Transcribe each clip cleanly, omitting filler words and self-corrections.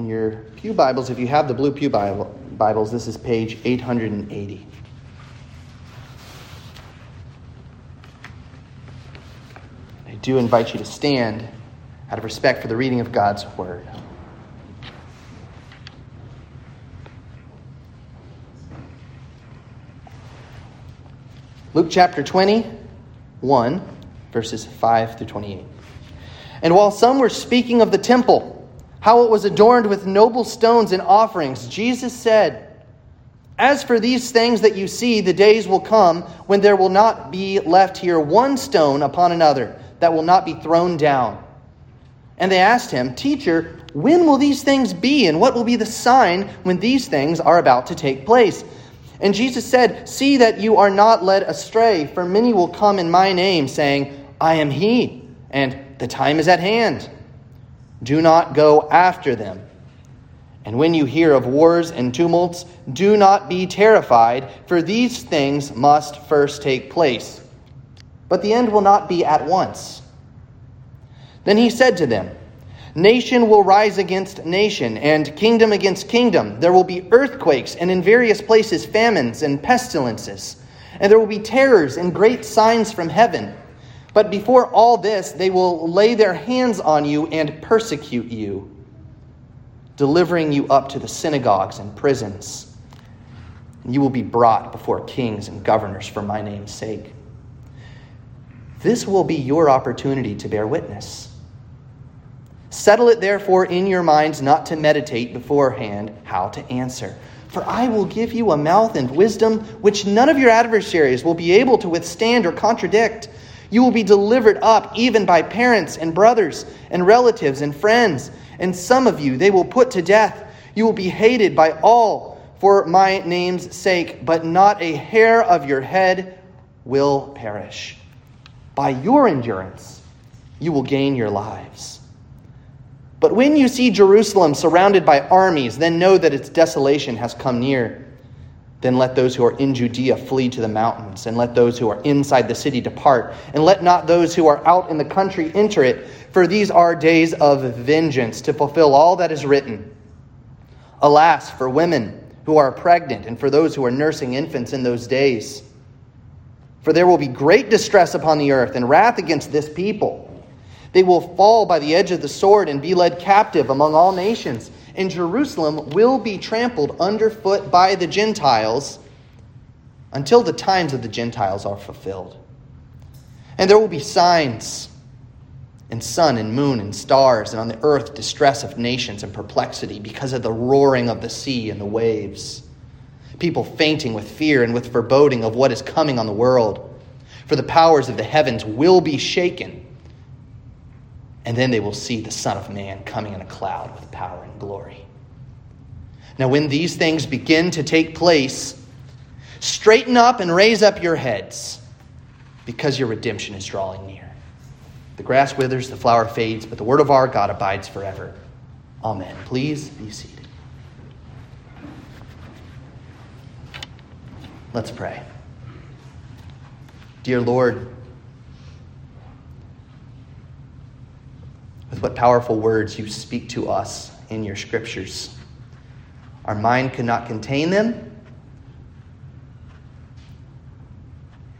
in your pew Bibles, if you have the blue pew Bibles, this is page 880. I do invite you to stand out of respect for the reading of God's Word. Luke chapter 21, verses 5 through 28. And while some were speaking of the temple, how it was adorned with noble stones and offerings, Jesus said, "As for these things that you see, the days will come when there will not be left here one stone upon another that will not be thrown down." And they asked him, "Teacher, when will these things be, and what will be the sign when these things are about to take place?" And Jesus said, "See that you are not led astray, for many will come in my name, saying, 'I am he,' and 'the time is at hand.' Do not go after them. And when you hear of wars and tumults, do not be terrified, for these things must first take place, but the end will not be at once." Then he said to them, "Nation will rise against nation, and kingdom against kingdom. There will be earthquakes, and in various places famines and pestilences. And there will be terrors and great signs from heaven. But before all this, they will lay their hands on you and persecute you, delivering you up to the synagogues and prisons. You will be brought before kings and governors for my name's sake. This will be your opportunity to bear witness. Settle it therefore in your minds not to meditate beforehand how to answer. For I will give you a mouth and wisdom which none of your adversaries will be able to withstand or contradict. You will be delivered up even by parents and brothers and relatives and friends, and some of you they will put to death. You will be hated by all for my name's sake, but not a hair of your head will perish. By your endurance you will gain your lives. But when you see Jerusalem surrounded by armies, then know that its desolation has come near. Then let those who are in Judea flee to the mountains, and let those who are inside the city depart, and let not those who are out in the country enter it, for these are days of vengeance, to fulfill all that is written. Alas, for women who are pregnant, and for those who are nursing infants in those days. For there will be great distress upon the earth, and wrath against this people. They will fall by the edge of the sword and be led captive among all nations, and Jerusalem will be trampled underfoot by the Gentiles until the times of the Gentiles are fulfilled. And there will be signs in sun and moon and stars, and on the earth distress of nations and perplexity because of the roaring of the sea and the waves, people fainting with fear and with foreboding of what is coming on the world. For the powers of the heavens will be shaken. And then they will see the Son of Man coming in a cloud with power and glory. Now, when these things begin to take place, straighten up and raise up your heads, because your redemption is drawing near. The grass withers, the flower fades, but the word of our God abides forever. Amen. Please be seated. Let's pray. Dear Lord, with what powerful words you speak to us in your scriptures. Our mind could not contain them.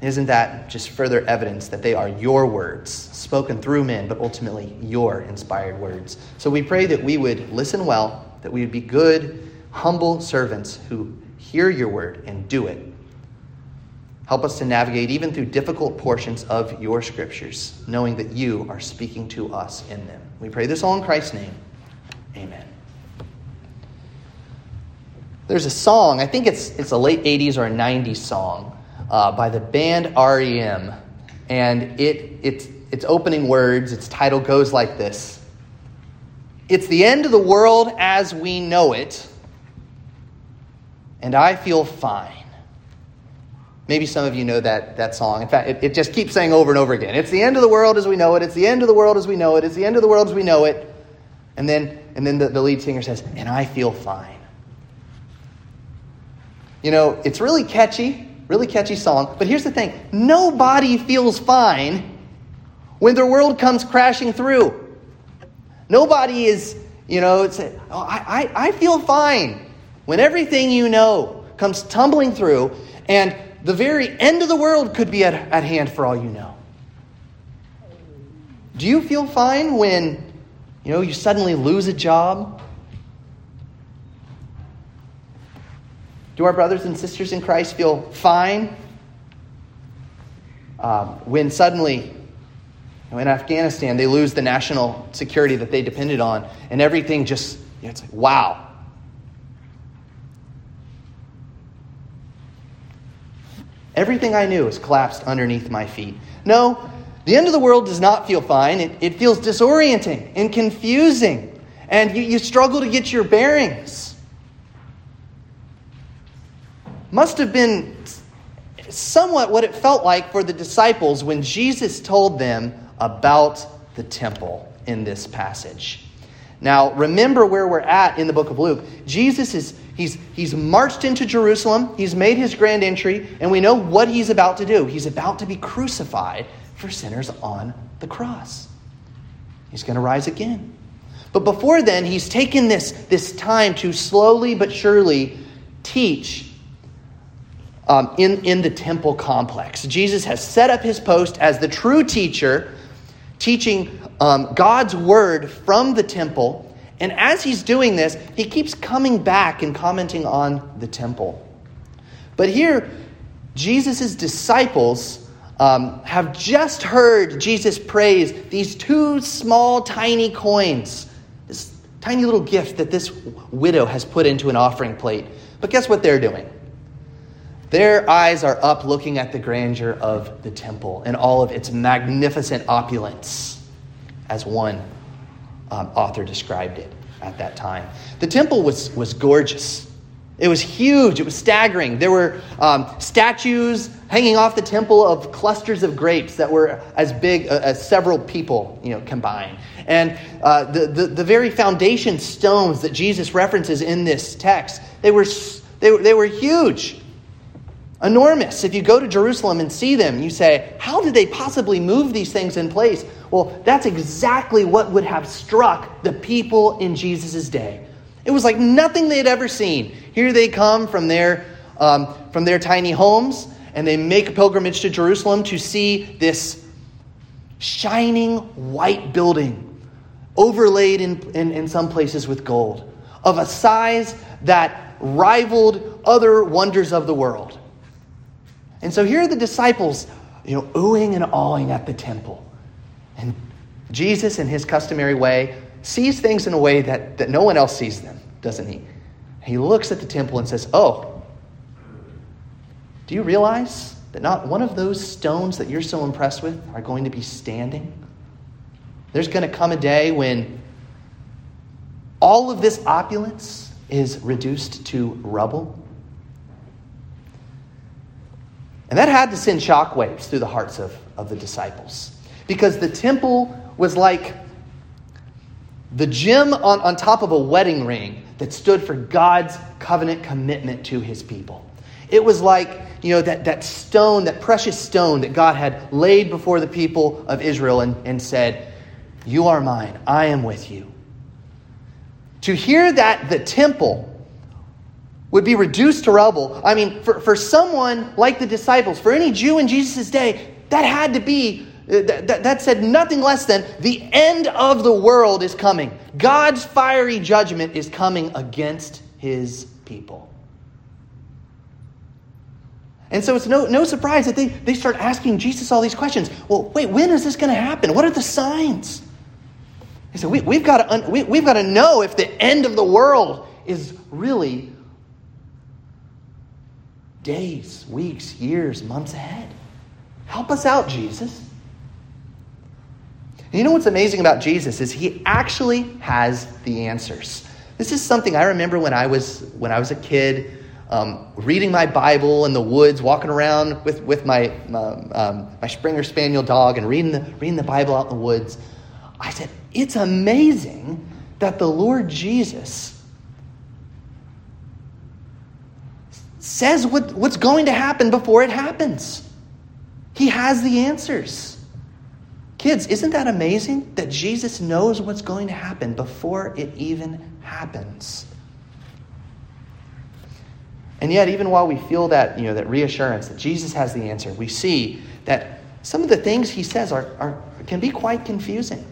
Isn't that just further evidence that they are your words, spoken through men, but ultimately your inspired words? So we pray that we would listen well, that we would be good, humble servants who hear your word and do it. Help us to navigate even through difficult portions of your scriptures, knowing that you are speaking to us in them. We pray this all in Christ's name. Amen. There's a song, I think it's a late 80s or a 90s song by the band R.E.M. And its opening words, its title goes like this. It's the end of the world as we know it, and I feel fine. Maybe some of you know that song. In fact, it just keeps saying over and over again, it's the end of the world as we know it. It's the end of the world as we know it. It's the end of the world as we know it. And then the lead singer says, "And I feel fine." You know, it's really catchy song. But here's the thing. Nobody feels fine when their world comes crashing through. Nobody is, You know, it's I feel fine. When everything you know comes tumbling through and the very end of the world could be at hand for all you know. Do you feel fine when, you know, you suddenly lose a job? Do our brothers and sisters in Christ feel fine when suddenly, you know, in Afghanistan, they lose the national security that they depended on and everything just, you know, it's like, wow. Everything I knew has collapsed underneath my feet. No, the end of the world does not feel fine. It feels disorienting and confusing. And you struggle to get your bearings. Must have been somewhat what it felt like for the disciples when Jesus told them about the temple in this passage. Now, remember where we're at in the book of Luke. Jesus is he's marched into Jerusalem. He's made his grand entry. And we know what he's about to do. He's about to be crucified for sinners on the cross. He's going to rise again. But before then, he's taken this time to slowly but surely teach in the temple complex. Jesus has set up his post as the true teacher, teaching God's word from the temple. And as he's doing this, he keeps coming back and commenting on the temple. But here, Jesus' disciples have just heard Jesus praise these two small, tiny coins, this tiny little gift that this widow has put into an offering plate. But guess what they're doing? Their eyes are up looking at the grandeur of the temple and all of its magnificent opulence, as one author described it at that time. The temple was gorgeous. It was huge. It was staggering. There were statues hanging off the temple of clusters of grapes that were as big as several people, you know, combined. And the very foundation stones that Jesus references in this text, they were huge, enormous. If you go to Jerusalem and see them, you say, how did they possibly move these things in place? Well, that's exactly what would have struck the people in Jesus' day. It was like nothing they'd ever seen. Here they come from their tiny homes, and they make a pilgrimage to Jerusalem to see this shining white building overlaid in some places with gold, of a size that rivaled other wonders of the world. And so here are the disciples, you know, oohing and awing at the temple. And Jesus, in his customary way, sees things in a way that no one else sees them, doesn't he? He looks at the temple and says, oh, do you realize that not one of those stones that you're so impressed with are going to be standing? There's going to come a day when all of this opulence is reduced to rubble. And that had to send shockwaves through the hearts of the disciples. Because the temple was like the gem on top of a wedding ring that stood for God's covenant commitment to his people. It was like, you know, that stone, that precious stone that God had laid before the people of Israel and said, you are mine, I am with you. To hear that the temple would be reduced to rubble, I mean, for someone like the disciples, for any Jew in Jesus' day, that had to be, that said nothing less than the end of the world is coming. God's fiery judgment is coming against his people. And so it's no surprise that they start asking Jesus all these questions. Well, wait, when is this going to happen? What are the signs? He said, we've got to know if the end of the world is really days, weeks, years, months ahead. Help us out, Jesus. You know what's amazing about Jesus is he actually has the answers. This is something I remember when I was a kid, reading my Bible in the woods, walking around with my Springer Spaniel dog and reading the Bible out in the woods. I said, it's amazing that the Lord Jesus says what's going to happen before it happens. He has the answers. Kids, isn't that amazing that Jesus knows what's going to happen before it even happens? And yet, even while we feel that, that reassurance that Jesus has the answer, we see that some of the things he says can be quite confusing.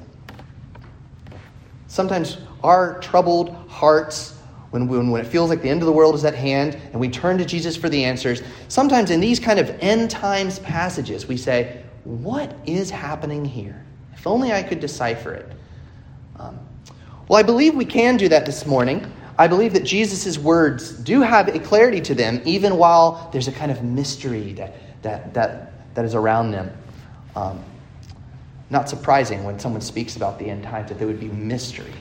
Sometimes our troubled hearts, when it feels like the end of the world is at hand and we turn to Jesus for the answers, sometimes in these kind of end times passages, we say, what is happening here? If only I could decipher it. I believe we can do that this morning. I believe that Jesus' words do have a clarity to them, even while there's a kind of mystery that is around them. Not surprising when someone speaks about the end times that there would be mystery.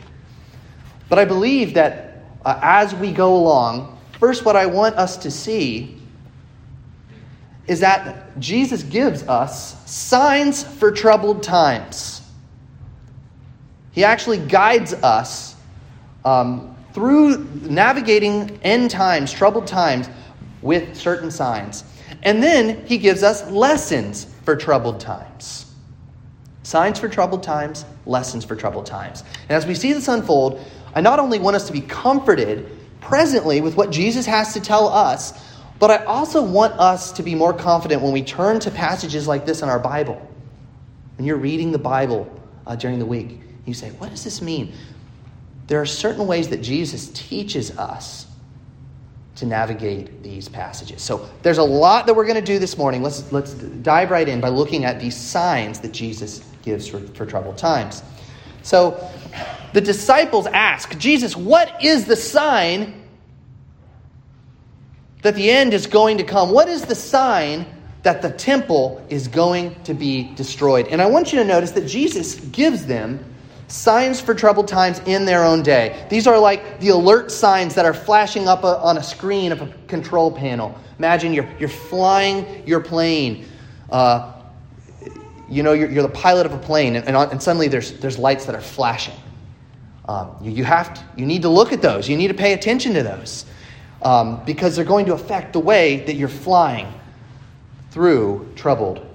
But I believe that as we go along, first what I want us to see is that Jesus gives us signs for troubled times. He actually guides us through navigating end times, troubled times, with certain signs. And then he gives us lessons for troubled times. Signs for troubled times, lessons for troubled times. And as we see this unfold, I not only want us to be comforted presently with what Jesus has to tell us, but I also want us to be more confident when we turn to passages like this in our Bible. When you're reading the Bible during the week, you say, what does this mean? There are certain ways that Jesus teaches us to navigate these passages. So there's a lot that we're going to do this morning. Let's dive right in by looking at these signs that Jesus gives for troubled times. So the disciples ask, Jesus, what is the sign that the end is going to come? What is the sign that the temple is going to be destroyed? And I want you to notice that Jesus gives them signs for troubled times in their own day. These are like the alert signs that are flashing up on a screen of a control panel. Imagine you're flying your plane. You're the pilot of a plane, and suddenly there's lights that are flashing. You need to look at those. You need to pay attention to those because they're going to affect the way that you're flying through troubled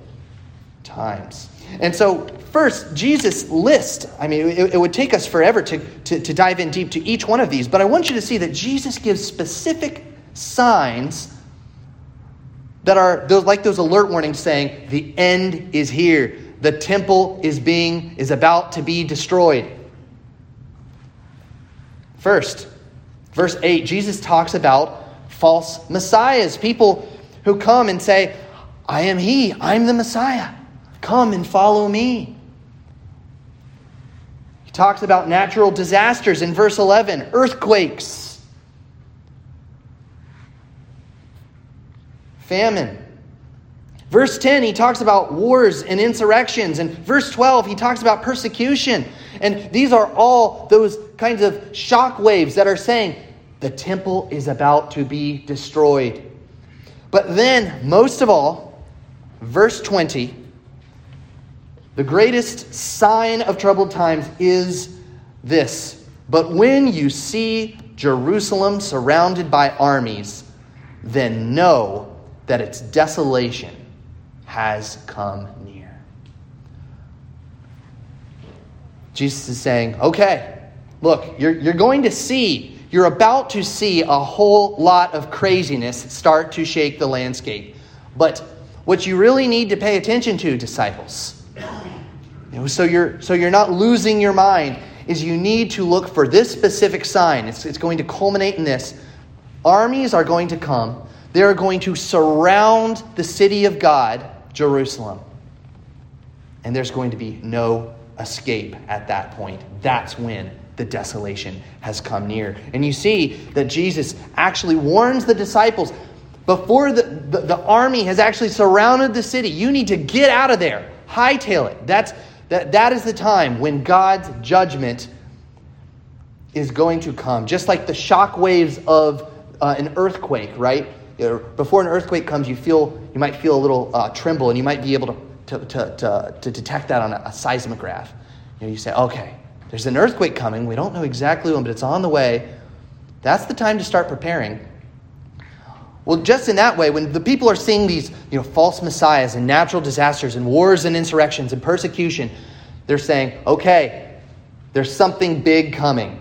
times. And so, first, Jesus lists. I mean, it would take us forever to dive in deep to each one of these, but I want you to see that Jesus gives specific signs that are those alert warnings saying the end is here, the temple is about to be destroyed. First, verse 8, Jesus talks about false messiahs, people who come and say, "I am He, I'm the Messiah. Come and follow me." He talks about natural disasters in verse 11, earthquakes, famine. Verse 10, he talks about wars and insurrections. And verse 12, he talks about persecution. And these are all those kinds of shock waves that are saying the temple is about to be destroyed. But then, most of all, verse 20, the greatest sign of troubled times is this: "But when you see Jerusalem surrounded by armies, then know that its desolation has come near." Jesus is saying, okay, look, you're about to see a whole lot of craziness start to shake the landscape. But what you really need to pay attention to, disciples, So you're not losing your mind, is you need to look for this specific sign. It's going to culminate in this. Armies are going to come. They are going to surround the city of God, Jerusalem. And there's going to be no escape at that point. That's when the desolation has come near. And you see that Jesus actually warns the disciples, before the army has actually surrounded the city, you need to get out of there. Hightail it. That is the time when God's judgment is going to come. Just like the shock waves of an earthquake, right? Before an earthquake comes, you might feel a little tremble, and you might be able to detect that on a seismograph. You say, okay, there's an earthquake coming. We don't know exactly when, but it's on the way. That's the time to start preparing. Well, just in that way, when the people are seeing these, false messiahs and natural disasters and wars and insurrections and persecution, they're saying, okay, there's something big coming.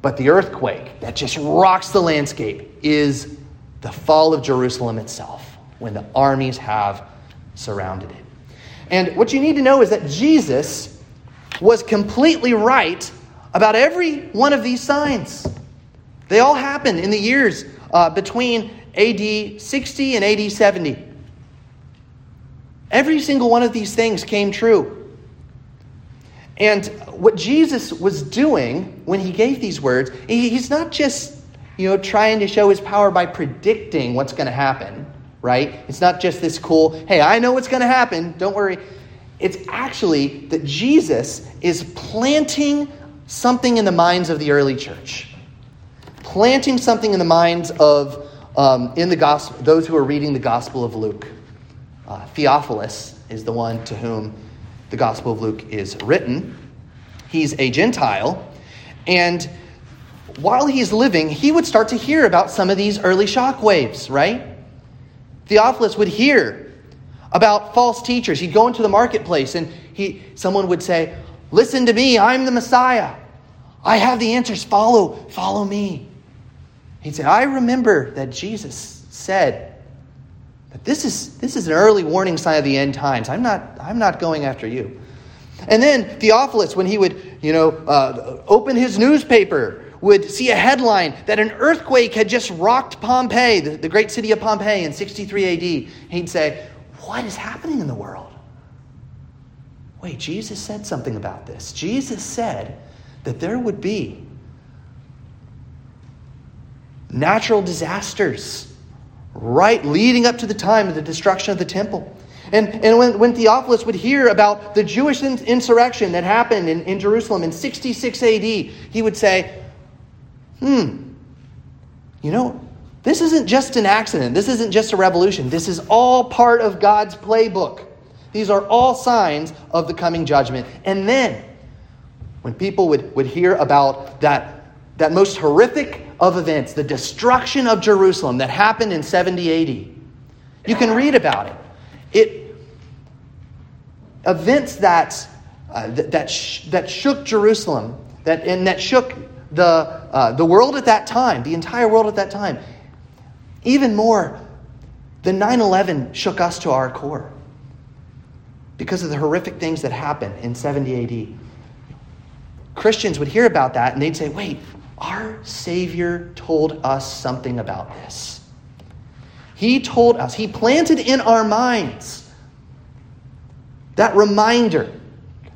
But the earthquake that just rocks the landscape is the fall of Jerusalem itself, when the armies have surrounded it. And what you need to know is that Jesus was completely right about every one of these signs. They all happened in the years between AD 60 and AD 70. Every single one of these things came true. And what Jesus was doing when he gave these words, he's not just, trying to show his power by predicting what's going to happen, right? It's not just this cool, hey, I know what's going to happen, don't worry. It's actually that Jesus is planting something in the minds of the early church. Planting something in the minds of in the gospel, those who are reading the Gospel of Luke. Theophilus is the one to whom the Gospel of Luke is written. He's a Gentile, and while he's living, he would start to hear about some of these early shockwaves, right? Theophilus would hear about false teachers. He'd go into the marketplace, and someone would say, "Listen to me, I'm the Messiah. I have the answers. Follow me." He'd say, "I remember that Jesus said that this is an early warning sign of the end times. I'm not going after you." And then Theophilus, when he would open his newspaper, would see a headline that an earthquake had just rocked Pompeii, the great city of Pompeii in 63 A.D. He'd say, "What is happening in the world? Wait, Jesus said something about this. Jesus said that there would be natural disasters, right, leading up to the time of the destruction of the temple." And when Theophilus would hear about the Jewish insurrection that happened in Jerusalem in 66 AD, he would say, this isn't just an accident. This isn't just a revolution. This is all part of God's playbook. These are all signs of the coming judgment. And then when people would hear about that most horrific of events, the destruction of Jerusalem that happened in 70 AD, you can read about it. Events that shook Jerusalem, that shook the world at that time, the entire world at that time. Even more, the 9/11 shook us to our core because of the horrific things that happened in 70 AD. Christians would hear about that and they'd say, "Wait, our Savior told us something about this. He told us, he planted in our minds that reminder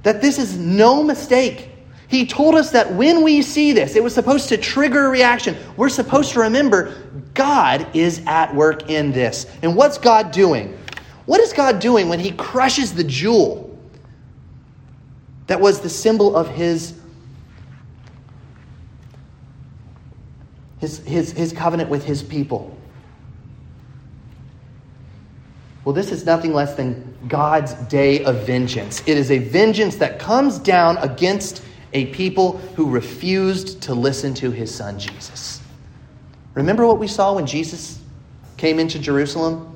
that this is no mistake. He told us that when we see this, it was supposed to trigger a reaction. We're supposed to remember God is at work in this." And what's God doing? What is God doing when he crushes the jewel that was the symbol of his covenant with his people? Well, this is nothing less than God's day of vengeance. It is a vengeance that comes down against a people who refused to listen to his son, Jesus. Remember what we saw when Jesus came into Jerusalem?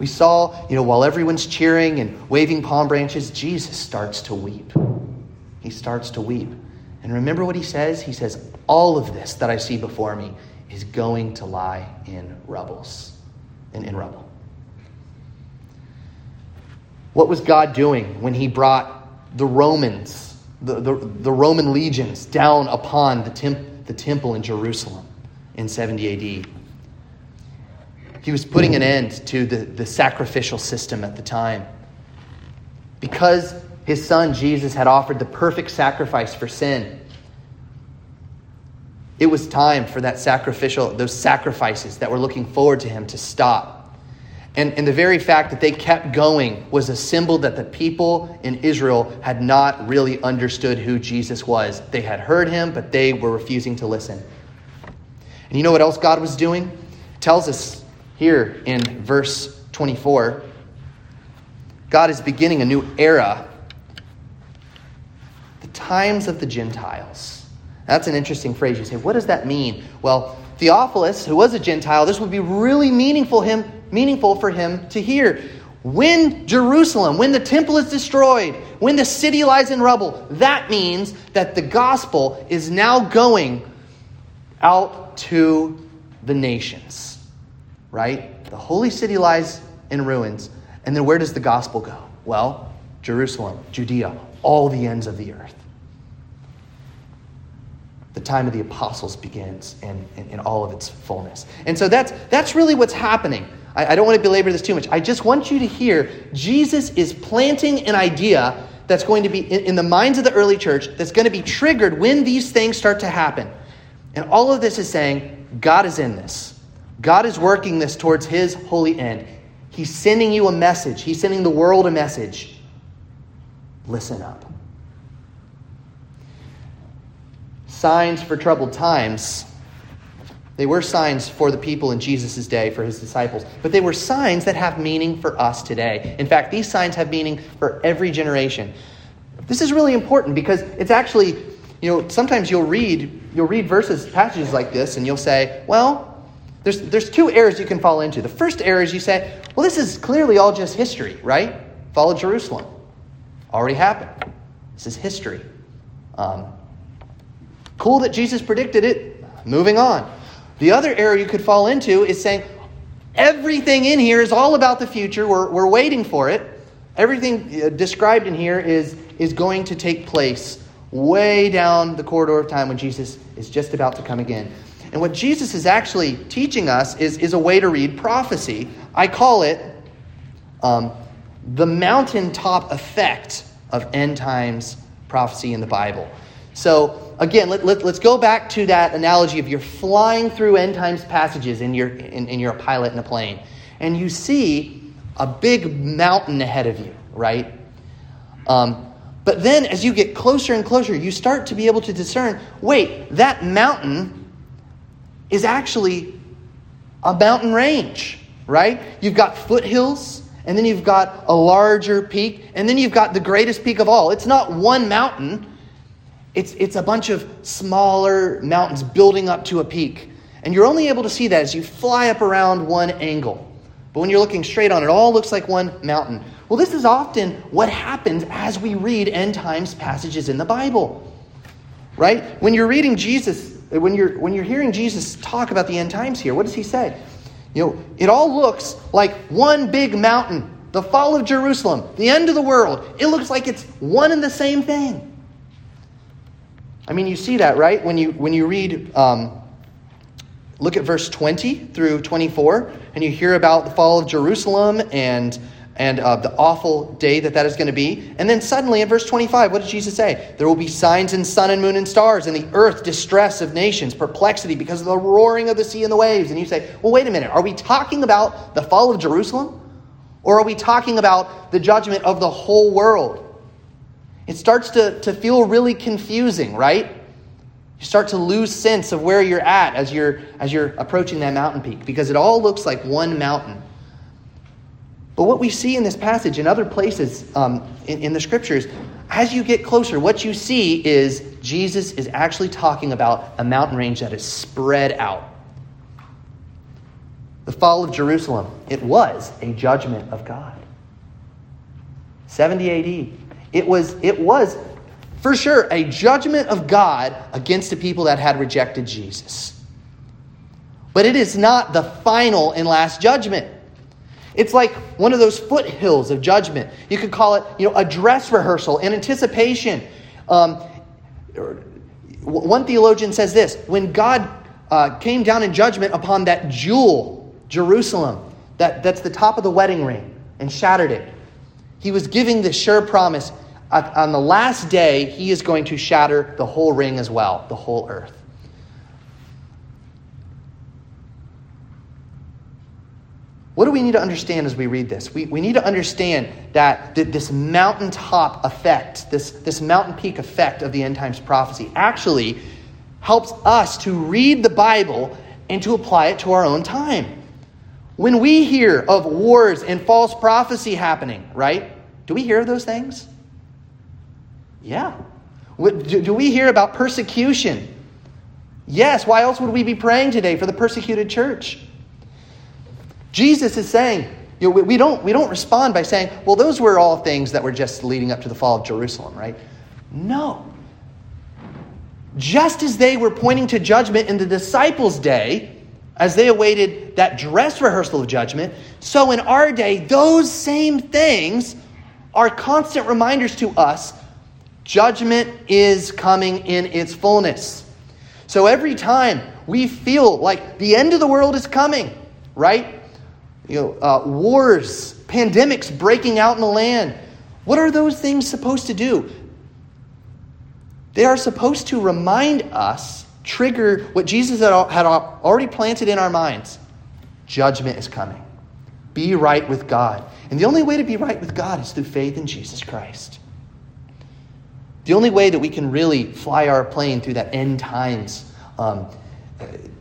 We saw, while everyone's cheering and waving palm branches, Jesus starts to weep. He starts to weep. And remember what he says? He says, "All of this that I see before me is going to lie in rubble." And in rubble. What was God doing when he brought the Romans, the Roman legions, down upon the temple in Jerusalem in 70 AD? He was putting an end to the sacrificial system at the time. Because his son Jesus had offered the perfect sacrifice for sin, it was time for those sacrifices that were looking forward to him to stop. And the very fact that they kept going was a symbol that the people in Israel had not really understood who Jesus was. They had heard him, but they were refusing to listen. And you know what else God was doing? It tells us here in verse 24, God is beginning a new era. The times of the Gentiles. That's an interesting phrase. You say, what does that mean? Well, Theophilus, who was a Gentile, this would be really meaningful for him to hear. When Jerusalem, when the temple is destroyed, when the city lies in rubble, that means that the gospel is now going out to the nations, right? The holy city lies in ruins. And then where does the gospel go? Well, Jerusalem, Judea, all the ends of the earth. The time of the apostles begins in all of its fullness. And so that's really what's happening. I don't want to belabor this too much. I just want you to hear Jesus is planting an idea that's going to be in the minds of the early church that's going to be triggered when these things start to happen. And all of this is saying God is in this. God is working this towards his holy end. He's sending you a message. He's sending the world a message. Listen up. Signs for troubled times. They were signs for the people in Jesus' day, for his disciples. But they were signs that have meaning for us today. In fact, these signs have meaning for every generation. This is really important because it's actually, sometimes you'll read verses, passages like this, and you'll say, well, there's two errors you can fall into. The first error is you say, well, this is clearly all just history, right? Follow Jerusalem. Already happened. This is history. Cool that Jesus predicted it. Moving on. The other error you could fall into is saying everything in here is all about the future. We're waiting for it. Everything described in here is going to take place way down the corridor of time when Jesus is just about to come again. And what Jesus is actually teaching us is a way to read prophecy. I call it the mountaintop effect of end times prophecy in the Bible. So again, let's go back to that analogy of you're flying through end times passages and you're a pilot in a plane. And you see a big mountain ahead of you, right? But then as you get closer and closer, you start to be able to discern, wait, that mountain is actually a mountain range, right? You've got foothills, and then you've got a larger peak, and then you've got the greatest peak of all. It's not one mountain. It's a bunch of smaller mountains building up to a peak. And you're only able to see that as you fly up around one angle. But when you're looking straight on, it all looks like one mountain. Well, this is often what happens as we read end times passages in the Bible, right? When you're reading Jesus, when you're hearing Jesus talk about the end times here, what does he say? It all looks like one big mountain, the fall of Jerusalem, the end of the world. It looks like it's one and the same thing. I mean, you see that, right? When you read, look at verse 20 through 24, and you hear about the fall of Jerusalem and the awful day that is going to be. And then suddenly in verse 25, what did Jesus say? There will be signs in sun and moon and stars, and the earth, distress of nations, perplexity because of the roaring of the sea and the waves. And you say, well, wait a minute. Are we talking about the fall of Jerusalem? Or are we talking about the judgment of the whole world? It starts to feel really confusing, right? You start to lose sense of where you're at as you're approaching that mountain peak because it all looks like one mountain. But what we see in this passage and other places in the scriptures, as you get closer, what you see is Jesus is actually talking about a mountain range that is spread out. The fall of Jerusalem, it was a judgment of God. 70 A.D., It was for sure a judgment of God against the people that had rejected Jesus. But it is not the final and last judgment. It's like one of those foothills of judgment. You could call it, a dress rehearsal in anticipation. One theologian says this: when God came down in judgment upon that jewel, Jerusalem, that's the top of the wedding ring, and shattered it, he was giving the sure promise. On the last day, he is going to shatter the whole ring as well, the whole earth. What do we need to understand as we read this? We need to understand that this mountaintop effect, this mountain peak effect of the end times prophecy actually helps us to read the Bible and to apply it to our own time. When we hear of wars and false prophecy happening, right? Do we hear those things? Yeah. Do we hear about persecution? Yes, why else would we be praying today for the persecuted church? Jesus is saying, you know, we don't respond by saying, well, those were all things that were just leading up to the fall of Jerusalem, right? No. Just as they were pointing to judgment in the disciples' day, as they awaited that dress rehearsal of judgment, so in our day, those same things are constant reminders to us. Judgment is coming in its fullness. So every time we feel like the end of the world is coming, right? You know, wars, pandemics breaking out in the land. What are those things supposed to do? They are supposed to remind us, trigger what Jesus had already planted in our minds. Judgment is coming. Be right with God. And the only way to be right with God is through faith in Jesus Christ. The only way that we can really fly our plane through that end times,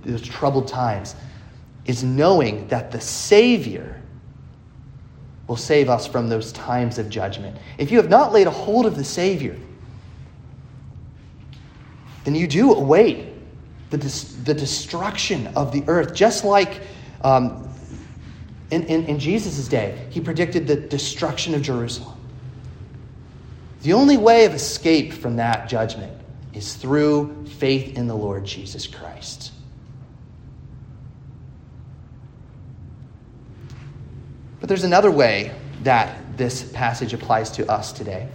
those troubled times, is knowing that the Savior will save us from those times of judgment. If you have not laid a hold of the Savior, then you do await the destruction of the earth. Just like in Jesus' day, he predicted the destruction of Jerusalem. The only way of escape from that judgment is through faith in the Lord Jesus Christ. But there's another way that this passage applies to us today.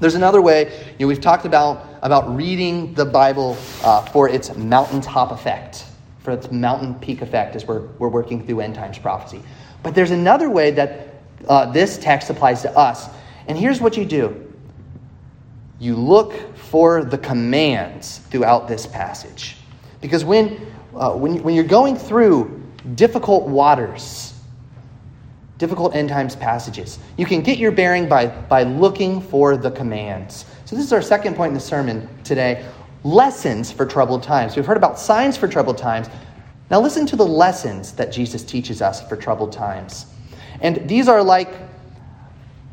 There's another way. You know, we've talked about reading the Bible for its mountaintop effect, for its mountain peak effect as we're working through end times prophecy. But there's another way that this text applies to us. And here's what you do. You look for the commands throughout this passage. Because when you're going through difficult waters, difficult end times passages, you can get your bearing by looking for the commands. So this is our second point in the sermon today. Lessons for troubled times. We've heard about signs for troubled times. Now listen to the lessons that Jesus teaches us for troubled times. And these are like,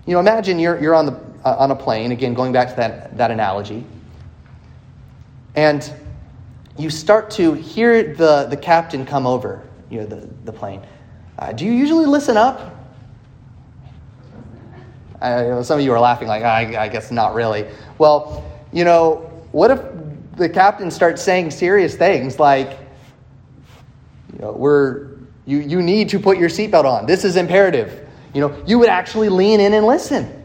you know, imagine you're on a plane, again, going back to that analogy. And you start to hear the captain come over, you know, the plane. Do you usually listen up? Some of you are laughing like, I guess not really. Well, you know, what if the captain starts saying serious things like, you know, you need to put your seatbelt on. This is imperative. You know, you would actually lean in and listen.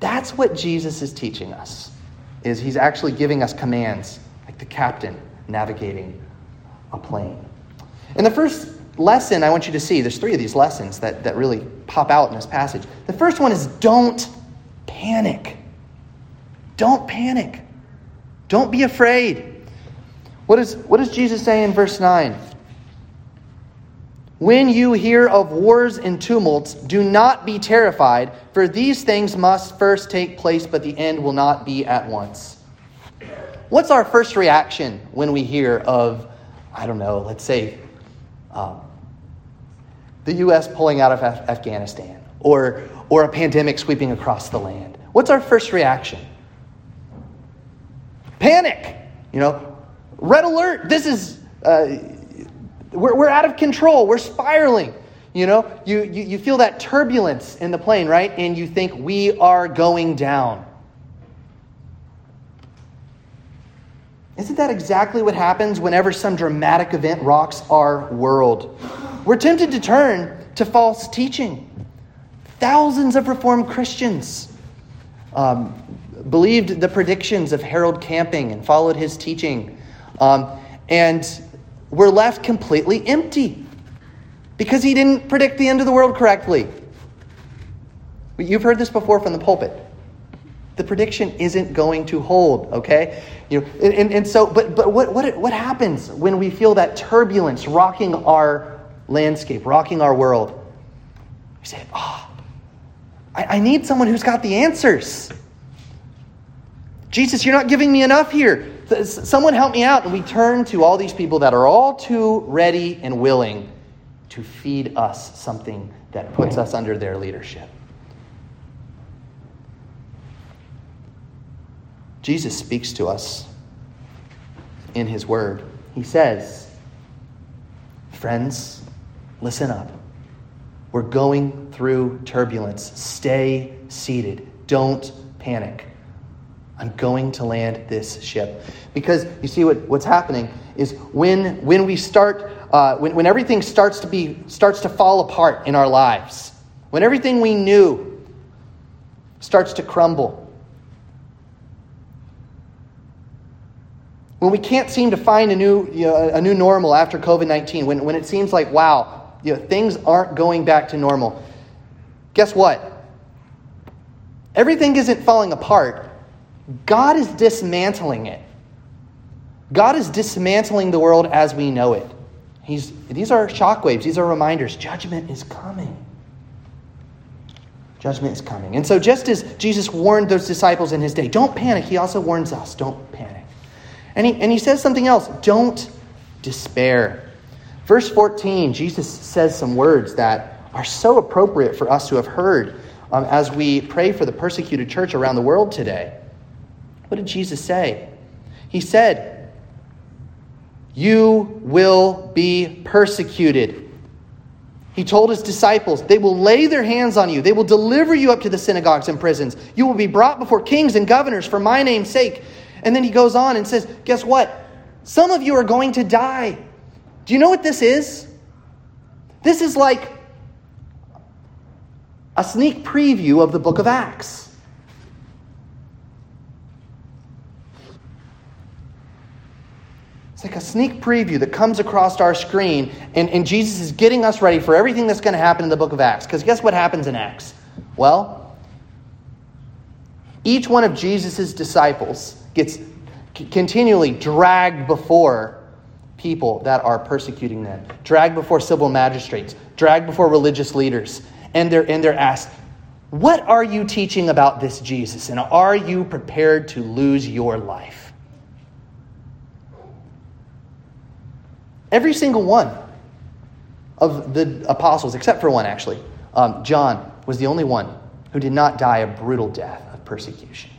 That's what Jesus is teaching us, is he's actually giving us commands like the captain navigating a plane. And the first lesson I want you to see, there's three of these lessons that really pop out in this passage. The first one is don't panic. Don't panic. Don't be afraid. What does Jesus say in verse 9? When you hear of wars and tumults, do not be terrified, for these things must first take place, but the end will not be at once. What's our first reaction when we hear of, I don't know, let's say, the U.S. pulling out of Afghanistan or a pandemic sweeping across the land? What's our first reaction? Panic, you know, red alert. This is, we're out of control. We're spiraling, you know, you feel that turbulence in the plane, right? And you think we are going down. Isn't that exactly what happens whenever some dramatic event rocks our world? We're tempted to turn to false teaching. Thousands of Reformed Christians believed the predictions of Harold Camping and followed his teaching. And were left completely empty because he didn't predict the end of the world correctly. You've heard this before from the pulpit. The prediction isn't going to hold, okay? You know, and so, but what happens when we feel that turbulence rocking our landscape, rocking our world? We say, I need someone who's got the answers. Jesus, you're not giving me enough here. Someone help me out. And we turn to all these people that are all too ready and willing to feed us something that puts us under their leadership. Jesus speaks to us in his word. He says, friends, listen up. We're going through turbulence. Stay seated. Don't panic. I'm going to land this ship. Because you see what's happening is when we start, when everything starts to fall apart in our lives, when everything we knew starts to crumble, when we can't seem to find a new normal after COVID-19, when it seems like, wow, things aren't going back to normal. Guess what? Everything isn't falling apart. God is dismantling it. God is dismantling the world as we know it. These are shockwaves. These are reminders. Judgment is coming. Judgment is coming. And so just as Jesus warned those disciples in his day, don't panic, he also warns us, don't panic. And he says something else, don't despair. Verse 14, Jesus says some words that are so appropriate for us to have heard as we pray for the persecuted church around the world today. What did Jesus say? He said, you will be persecuted. He told his disciples, they will lay their hands on you. They will deliver you up to the synagogues and prisons. You will be brought before kings and governors for my name's sake. And then he goes on and says, guess what? Some of you are going to die. Do you know what this is? This is like a sneak preview of the book of Acts. It's like a sneak preview that comes across our screen, and Jesus is getting us ready for everything that's going to happen in the book of Acts. Because guess what happens in Acts? Well, each one of Jesus' disciples gets continually dragged before people that are persecuting them, dragged before civil magistrates, dragged before religious leaders, and they're asked, what are you teaching about this Jesus, and are you prepared to lose your life? Every single one of the apostles, except for one actually, John was the only one who did not die a brutal death of persecution.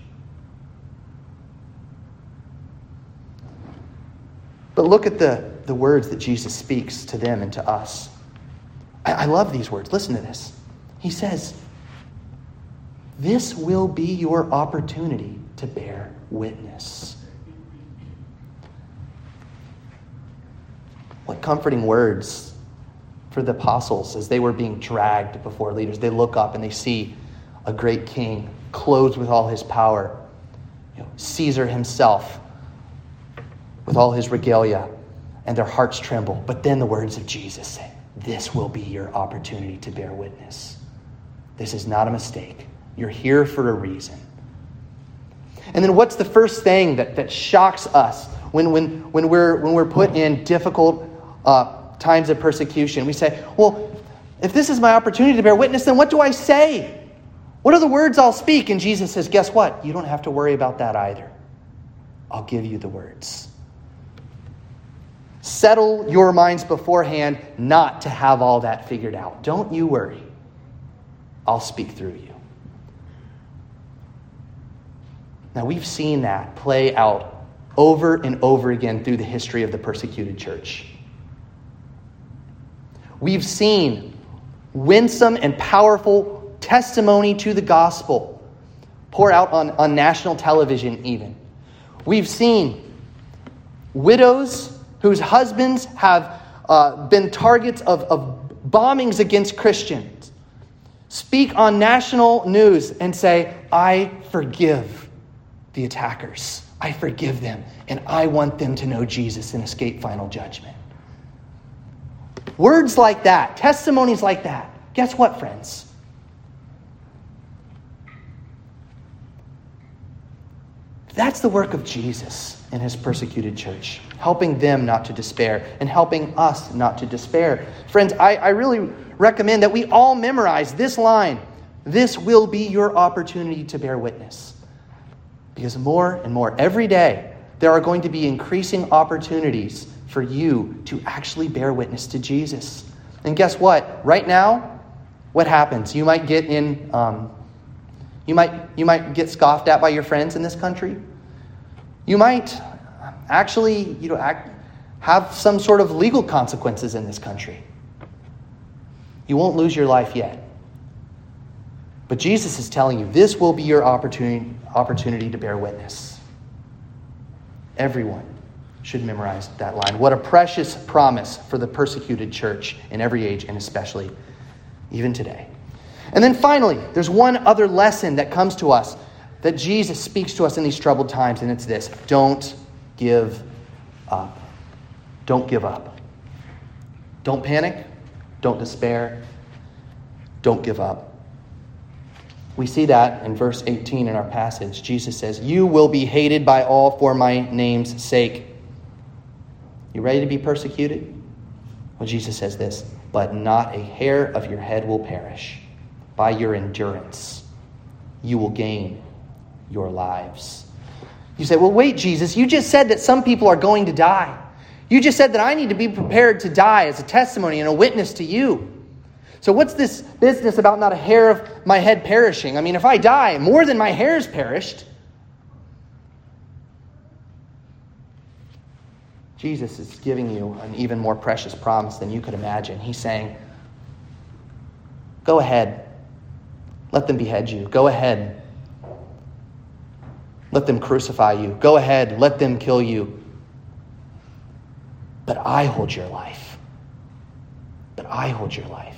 But look at the words that Jesus speaks to them and to us. I love these words. Listen to this. He says, this will be your opportunity to bear witness. What comforting words for the apostles as they were being dragged before leaders. They look up and they see a great king clothed with all his power. Caesar himself, with all his regalia, and their hearts tremble. But then the words of Jesus say, this will be your opportunity to bear witness. This is not a mistake. You're here for a reason. And then what's the first thing that shocks us when we're put in difficult times of persecution? We say, well, if this is my opportunity to bear witness, then what do I say? What are the words I'll speak? And Jesus says, guess what? You don't have to worry about that either. I'll give you the words. Settle your minds beforehand not to have all that figured out. Don't you worry. I'll speak through you. Now, we've seen that play out over and over again through the history of the persecuted church. We've seen winsome and powerful testimony to the gospel pour out on national television even. We've seen widows whose husbands have been targets of bombings against Christians, speak on national news and say, I forgive the attackers. I forgive them, and I want them to know Jesus and escape final judgment. Words like that, testimonies like that. Guess what, friends? That's the work of Jesus in his persecuted church, helping them not to despair and helping us not to despair. Friends, I really recommend that we all memorize this line. This will be your opportunity to bear witness. Because more and more every day, there are going to be increasing opportunities for you to actually bear witness to Jesus. And guess what? Right now, what happens? You might get scoffed at by your friends in this country. You might actually, have some sort of legal consequences in this country. You won't lose your life yet. But Jesus is telling you, this will be your opportunity to bear witness. Everyone should memorize that line. What a precious promise for the persecuted church in every age, and especially even today. And then finally, there's one other lesson that comes to us, that Jesus speaks to us in these troubled times, and it's this: don't give up. Don't give up. Don't panic. Don't despair. Don't give up. We see that in verse 18 in our passage. Jesus says, "You will be hated by all for my name's sake." You ready to be persecuted? Well, Jesus says this, "But not a hair of your head will perish. By your endurance, you will gain your lives." You say, "Well, wait, Jesus, you just said that some people are going to die. You just said that I need to be prepared to die as a testimony and a witness to you. So what's this business about not a hair of my head perishing? I mean, if I die, more than my hair's perished." Jesus is giving you an even more precious promise than you could imagine. He's saying, go ahead. Let them behead you. Go ahead. Let them crucify you. Go ahead. Let them kill you. But I hold your life. But I hold your life.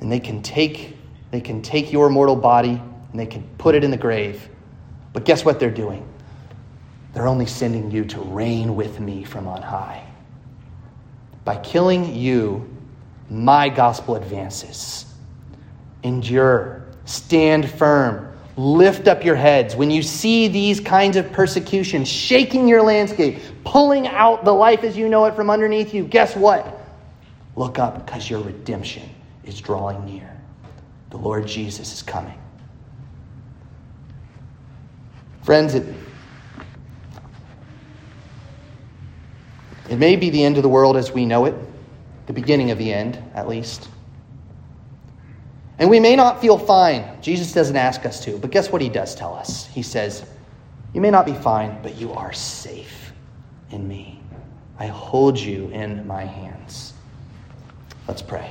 And they can take your mortal body and they can put it in the grave. But guess what they're doing? They're only sending you to reign with me from on high. By killing you, my gospel advances. Endure. Stand firm. Lift up your heads. When you see these kinds of persecution shaking your landscape, pulling out the life as you know it from underneath you, guess what? Look up, because your redemption is drawing near. The Lord Jesus is coming. Friends, it may be the end of the world as we know it, the beginning of the end, at least. And we may not feel fine. Jesus doesn't ask us to, but guess what he does tell us? He says, you may not be fine, but you are safe in me. I hold you in my hands. Let's pray.